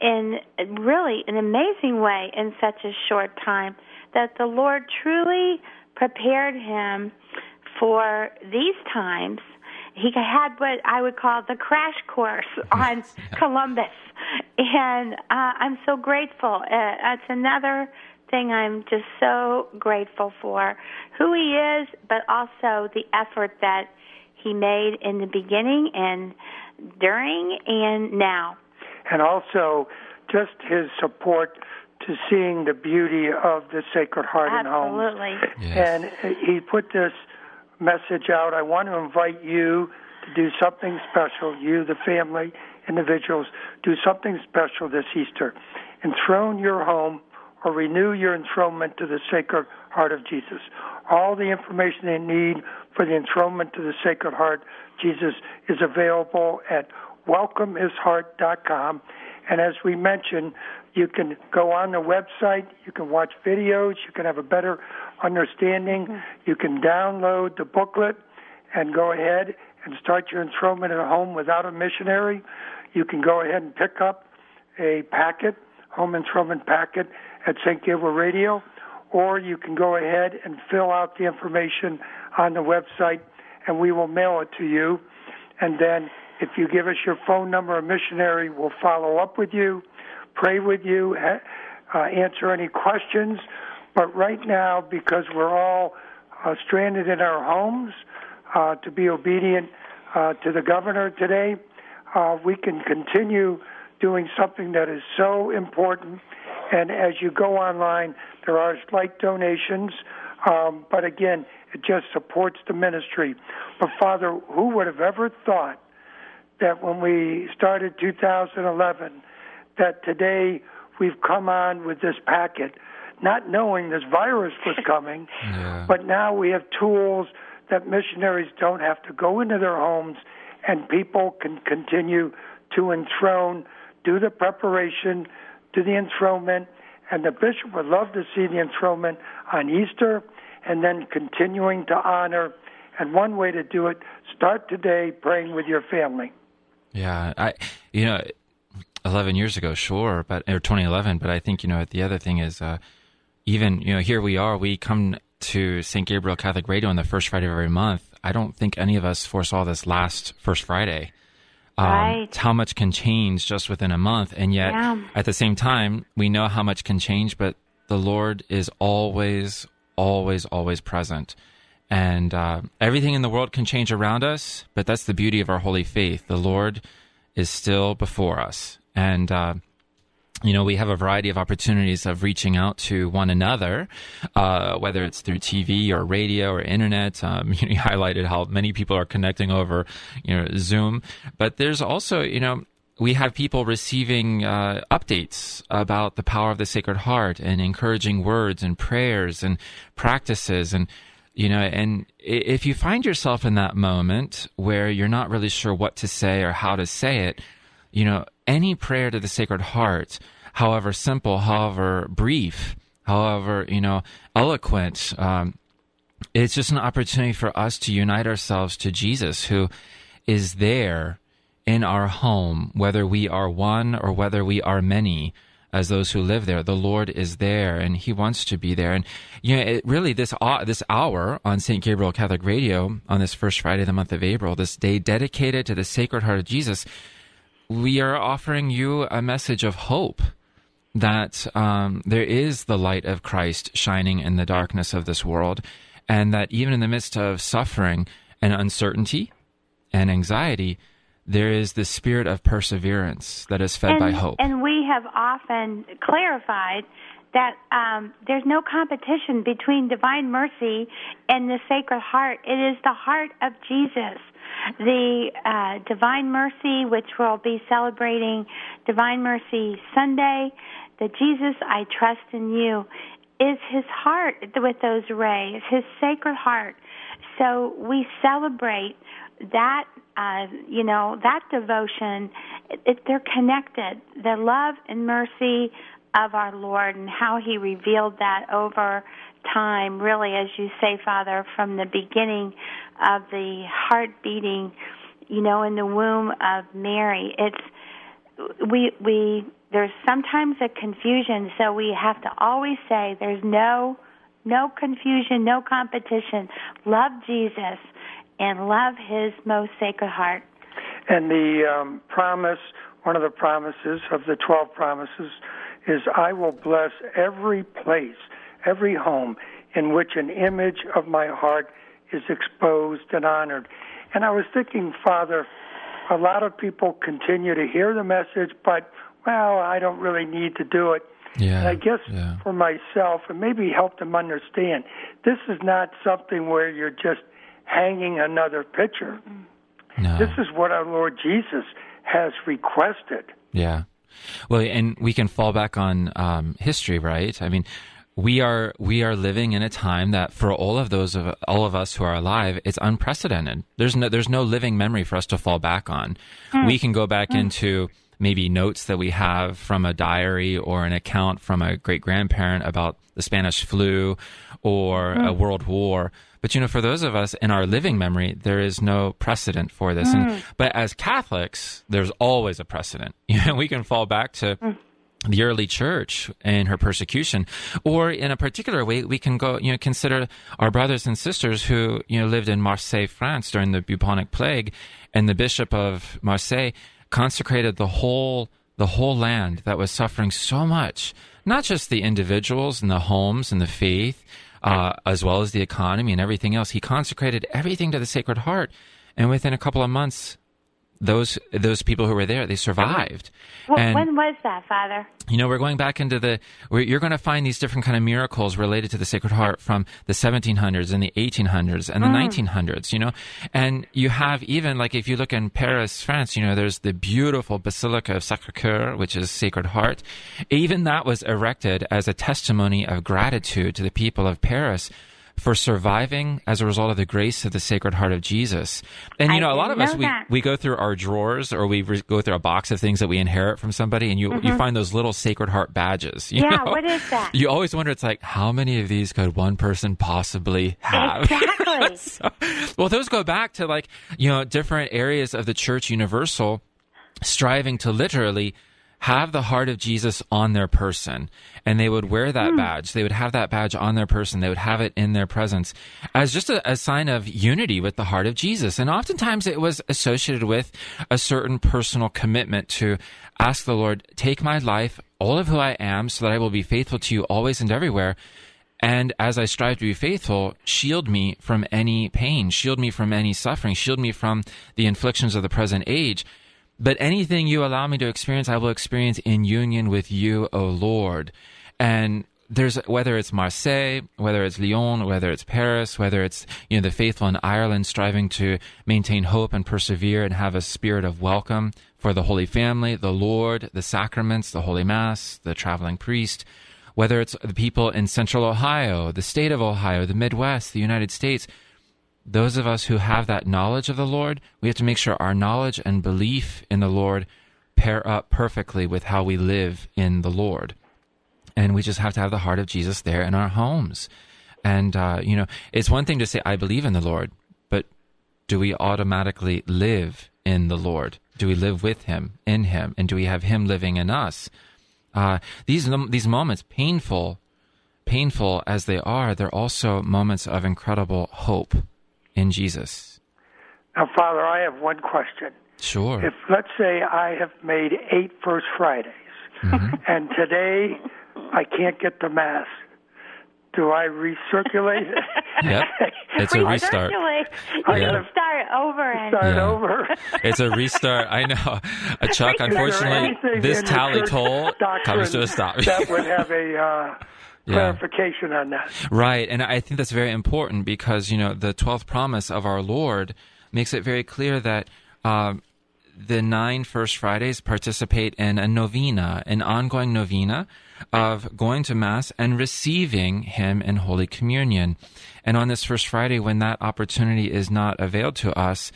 In really an amazing way in such a short time, that the Lord truly prepared him for these times. He had what I would call the crash course on Columbus, and uh, I'm so grateful. Uh, it's another thing I'm just so grateful for, who he is, but also the effort that he made in the beginning and during and now. And also just his support to seeing the beauty of the Sacred Heart in homes. Absolutely. Yes. And he put this message out. I want to invite you to do something special, you, the family, individuals, do something special this Easter. Enthrone your home or renew your enthronement to the Sacred Heart of Jesus. All the information they need for the enthronement to the Sacred Heart Jesus is available at welcome his heart dot com. And as we mentioned, you can go on the website, you can watch videos, you can have a better understanding, you can download the booklet and go ahead and start your enthronement at home without a missionary. You can go ahead and pick up a packet, home enthronement packet, at Saint Gabriel Radio, or you can go ahead and fill out the information on the website, and we will mail it to you. And then if you give us your phone number, a missionary will follow up with you, pray with you, uh, answer any questions. But right now, because we're all uh, stranded in our homes, uh, to be obedient uh, to the governor today, uh, we can continue doing something that is so important. And as you go online, there are slight donations, um, but again, it just supports the ministry. But Father, who would have ever thought that when we started two thousand eleven, that today we've come on with this packet, not knowing this virus was coming, yeah. But now we have tools that missionaries don't have to go into their homes, and people can continue to enthrone, do the preparation, to the enthronement, and the bishop would love to see the enthronement on Easter, and then continuing to honor. And one way to do it, start today praying with your family. Yeah, I, you know, eleven years ago, sure, but or twenty eleven, but I think, you know, the other thing is uh, even, you know, here we are, we come to Saint Gabriel Catholic Radio on the first Friday of every month. I don't think any of us foresaw this last first Friday. Um, right. How much can change just within a month, and yet yeah. At the same time, we know how much can change, but the Lord is always, always, always present. And uh, everything in the world can change around us, but that's the beauty of our holy faith. The Lord is still before us. And, uh, you know, we have a variety of opportunities of reaching out to one another, uh, whether it's through T V or radio or internet. Um, you highlighted how many people are connecting over, you know, Zoom. But there's also, you know, we have people receiving uh, updates about the power of the Sacred Heart and encouraging words and prayers and practices. And, you know, and if you find yourself in that moment where you're not really sure what to say or how to say it, you know, any prayer to the Sacred Heart, however simple, however brief, however, you know, eloquent, um, it's just an opportunity for us to unite ourselves to Jesus, who is there in our home, whether we are one or whether we are many. As those who live there, the Lord is there, and He wants to be there. And you know, it really this uh, this hour on Saint Gabriel Catholic Radio on this first Friday of the month of April, this day dedicated to the Sacred Heart of Jesus, we are offering you a message of hope that um, there is the light of Christ shining in the darkness of this world, and that even in the midst of suffering and uncertainty and anxiety, there is the spirit of perseverance that is fed and, by hope. And we have often clarified that um, there's no competition between divine mercy and the Sacred Heart. It is the heart of Jesus. The uh, divine mercy, which we'll be celebrating Divine Mercy Sunday, the Jesus I Trust in You, is His heart with those rays, His Sacred Heart. So we celebrate that. Uh, you know, that devotion, it, it, they're connected. The love and mercy of our Lord and how He revealed that over time, really, as you say, Father, from the beginning of the heart beating, you know, in the womb of Mary. It's, we, we, there's sometimes a confusion, so we have to always say there's no, no confusion, no competition. Love Jesus and love His most Sacred Heart. And the um, promise, one of the promises of the twelve promises, is I will bless every place, every home in which an image of my heart is exposed and honored. And I was thinking, Father, a lot of people continue to hear the message, but, well, I don't really need to do it. Yeah, and I guess yeah. for myself, and maybe help them understand, this is not something where you're just hanging another picture. No. This is what our Lord Jesus has requested. Yeah. Well, and we can fall back on um, history, right? I mean, we are we are living in a time that for all of those of all of us who are alive, it's unprecedented. There's no there's no living memory for us to fall back on. Mm. We can go back mm. into maybe notes that we have from a diary or an account from a great-grandparent about the Spanish flu or mm. a world war. But, you know, for those of us in our living memory, there is no precedent for this. Mm. And, but as Catholics, there's always a precedent. You know, we can fall back to mm. the early church and her persecution. Or in a particular way, we can go, you know, consider our brothers and sisters who, you know, lived in Marseille, France during the bubonic plague, and the Bishop of Marseille consecrated the whole the whole land that was suffering so much, not just the individuals and the homes and the faith, uh, as well as the economy and everything else. He consecrated everything to the Sacred Heart, and within a couple of months, those those people who were there, they survived. Well, and, when was that, Father? You know, we're going back into the... You're going to find these different kind of miracles related to the Sacred Heart from the seventeen hundreds and the eighteen hundreds and the mm. nineteen hundreds, you know? And you have even, like, if you look in Paris, France, you know, there's the beautiful Basilica of Sacre-Cœur, which is Sacred Heart. Even that was erected as a testimony of gratitude to the people of Paris for surviving as a result of the grace of the Sacred Heart of Jesus. And, you know, a lot of us, we, we go through our drawers or we re- go through a box of things that we inherit from somebody, and you mm-hmm. you find those little Sacred Heart badges. You yeah, know? What is that? You always wonder, it's like, how many of these could one person possibly have? Exactly. so, well, those go back to, like, you know, different areas of the Church Universal striving to literally have the heart of Jesus on their person, and they would wear that mm. badge. They would have that badge on their person. They would have it in their presence as just a, a sign of unity with the heart of Jesus. And oftentimes it was associated with a certain personal commitment to ask the Lord, take my life, all of who I am, so that I will be faithful to you always and everywhere. And as I strive to be faithful, shield me from any pain, shield me from any suffering, shield me from the inflictions of the present age. But anything you allow me to experience, I will experience in union with you, O Lord. And there's, whether it's Marseille, whether it's Lyon, whether it's Paris, whether it's, you know, the faithful in Ireland striving to maintain hope and persevere and have a spirit of welcome for the Holy Family, the Lord, the sacraments, the Holy Mass, the traveling priest, whether it's the people in Central Ohio, the state of Ohio, the Midwest, the United States. Those of us who have that knowledge of the Lord, we have to make sure our knowledge and belief in the Lord pair up perfectly with how we live in the Lord. And we just have to have the heart of Jesus there in our homes. And, uh, you know, it's one thing to say, I believe in the Lord, but do we automatically live in the Lord? Do we live with Him, in Him? And do we have Him living in us? Uh, these, these moments, painful, painful as they are, they're also moments of incredible hope in Jesus. Now, Father, I have one question. Sure. If, let's say, I have made eight First Fridays, mm-hmm. and today I can't get to Mass, do I recirculate it? Yep. It's a restart. Recirculate. You yeah. can start over. And start yeah. over. It's a restart. I know. Uh, Chuck, unfortunately, this tally-toll comes to a stop. That would have a... Uh, Yeah. clarification on that. Right, and I think that's very important because, you know, the twelfth promise of our Lord makes it very clear that uh, the nine First Fridays participate in a novena, an ongoing novena of going to Mass and receiving Him in Holy Communion. And on this First Friday, when that opportunity is not availed to us,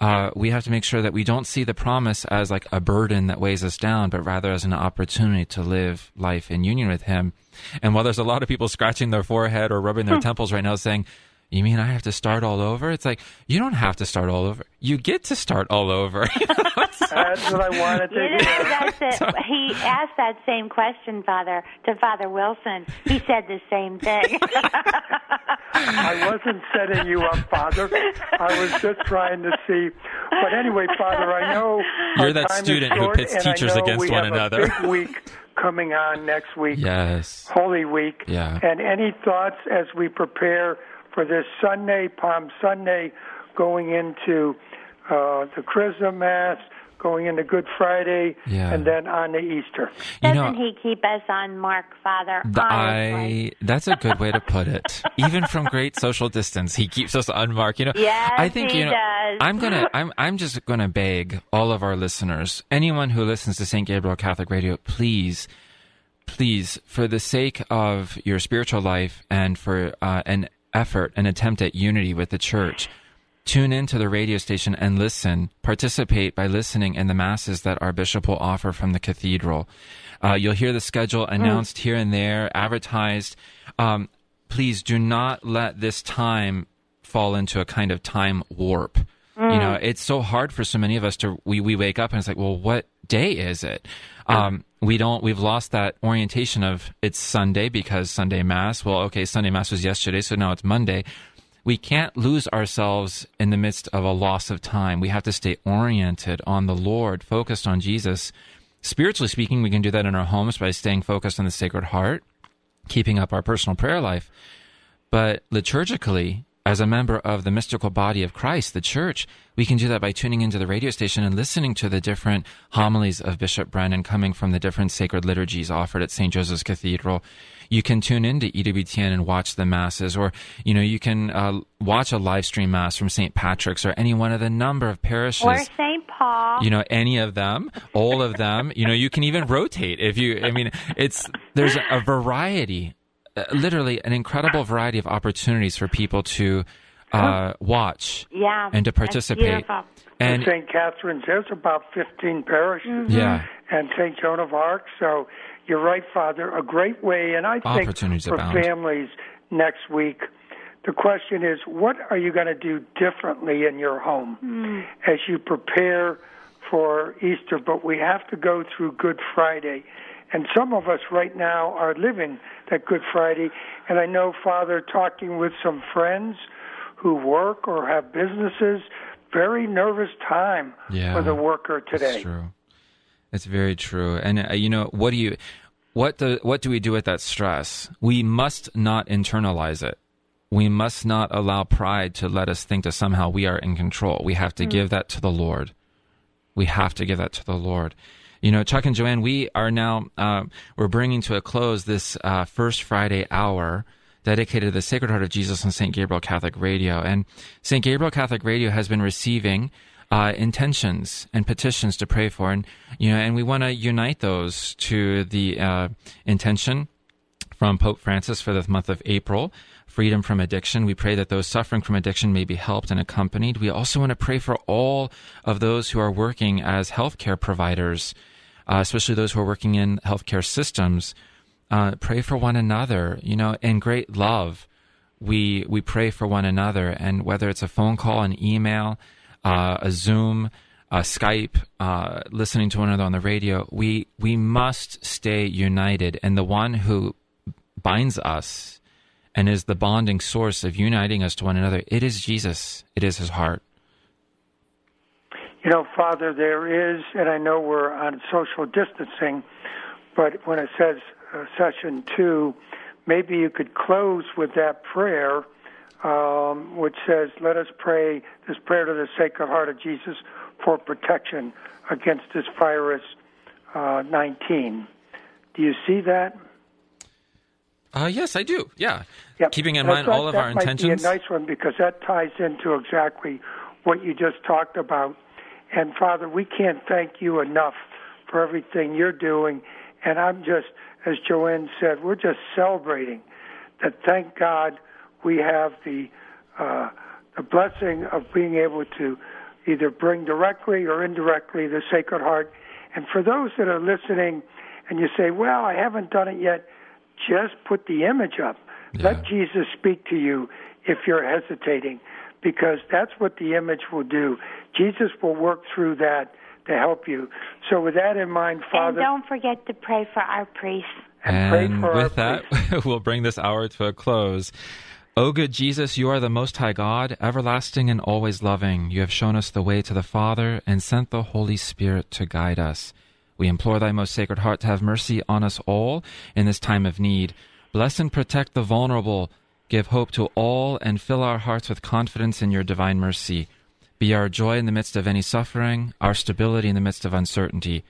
Uh, we have to make sure that we don't see the promise as like a burden that weighs us down, but rather as an opportunity to live life in union with Him. And while there's a lot of people scratching their forehead or rubbing their hmm. temples right now saying, you mean I have to start all over? It's like, you don't have to start all over. You get to start all over. That's what I wanted to you do. That's it. So, he asked that same question, Father, to Father Wilson. He said the same thing. I wasn't setting you up, Father. I was just trying to see. But anyway, Father, I know you're that student who pits teachers against one another. We have a big week coming on next week. Yes. Holy Week. Yeah. And any thoughts as we prepare for this Sunday, Palm Sunday, going into uh, the Chrism Mass, going into Good Friday, yeah. and then on to Easter. You Doesn't know, He keep us on mark, Father? The, I, that's a good way to put it. Even from great social distance, He keeps us on mark. You know, yes, I think He you know, does. I'm gonna, I'm, I'm just gonna beg all of our listeners, anyone who listens to Saint Gabriel Catholic Radio, please please, for the sake of your spiritual life and for uh, an effort, an attempt at unity with the Church, tune into the radio station and listen. Participate by listening in the masses that our bishop will offer from the cathedral. Uh, you'll hear the schedule announced mm. here and there, advertised. Um, please do not let this time fall into a kind of time warp. Mm. You know, it's so hard for so many of us to, we, we wake up and it's like, well, what day is it? Um, we don't, we've lost that orientation of it's Sunday because Sunday Mass. Well, okay, Sunday Mass was yesterday, so now it's Monday. We can't lose ourselves in the midst of a loss of time. We have to stay oriented on the Lord, focused on Jesus. Spiritually speaking, we can do that in our homes by staying focused on the Sacred Heart, keeping up our personal prayer life. But liturgically, as a member of the mystical body of Christ, the Church, we can do that by tuning into the radio station and listening to the different homilies of Bishop Brennan coming from the different sacred liturgies offered at Saint Joseph's Cathedral. You can tune into E W T N and watch the masses, or, you know, you can uh, watch a live stream mass from Saint Patrick's or any one of the number of parishes. Or Saint Paul. You know, any of them, all of them. You know, you can even rotate if you, I mean, it's, there's a variety. Literally an incredible variety of opportunities for people to uh, watch yeah, and to participate. And Saint Catherine's, there's about fifteen parishes, mm-hmm. yeah. and Saint Joan of Arc. So you're right, Father, a great way. And I think for abound. families next week, the question is, what are you going to do differently in your home mm. as you prepare for Easter? But we have to go through Good Friday. And some of us right now are living that Good Friday. And I know, Father, talking with some friends who work or have businesses, very nervous time yeah, for the worker today. That's true. It's very true. And, uh, you know, what do you, what do, what do we do with that stress? We must not internalize it. We must not allow pride to let us think that somehow we are in control. We have to mm-hmm. give that to the Lord. We have to give that to the Lord. You know, Chuck and Joanne, we are now, uh, we're bringing to a close this uh, First Friday hour dedicated to the Sacred Heart of Jesus on Saint Gabriel Catholic Radio. And Saint Gabriel Catholic Radio has been receiving uh, intentions and petitions to pray for. And, you know, and we want to unite those to the uh, intention from Pope Francis for the month of April, freedom from addiction. We pray that those suffering from addiction may be helped and accompanied. We also want to pray for all of those who are working as healthcare providers, Uh, especially those who are working in healthcare systems, uh, pray for one another. You know, in great love, we we pray for one another. And whether it's a phone call, an email, uh, a Zoom, a Skype, uh, listening to one another on the radio, we we must stay united. And the one who binds us and is the bonding source of uniting us to one another, it is Jesus. It is his heart. You know, Father, there is, and I know we're on social distancing, but when it says uh, session two, maybe you could close with that prayer, um, which says, let us pray this prayer to the Sacred Heart of Jesus for protection against this virus uh, nineteen. Do you see that? Uh, yes, I do, yeah. Yep. Keeping in mind all of our intentions. That might be a nice one because that ties into exactly what you just talked about. And, Father, we can't thank you enough for everything you're doing. And I'm just, as Joanne said, we're just celebrating that, thank God, we have the, uh, the blessing of being able to either bring directly or indirectly the Sacred Heart. And for those that are listening and you say, well, I haven't done it yet, just put the image up. Yeah. Let Jesus speak to you if you're hesitating, because that's what the image will do. Jesus will work through that to help you. So with that in mind, Father... And don't forget to pray for our priests. And, and pray for with our that, priests. We'll bring this hour to a close. O good Jesus, you are the Most High God, everlasting and always loving. You have shown us the way to the Father and sent the Holy Spirit to guide us. We implore thy most sacred heart to have mercy on us all in this time of need. Bless and protect the vulnerable. Give hope to all and fill our hearts with confidence in your divine mercy. Be our joy in the midst of any suffering, our stability in the midst of uncertainty.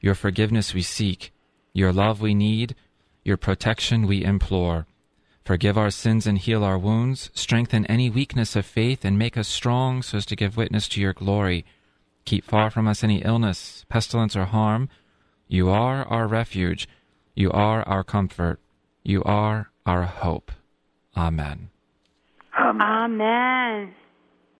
Your forgiveness we seek, your love we need, your protection we implore. Forgive our sins and heal our wounds, strengthen any weakness of faith and make us strong so as to give witness to your glory. Keep far from us any illness, pestilence, or harm. You are our refuge. You are our comfort. You are our hope. Amen. Amen. Amen.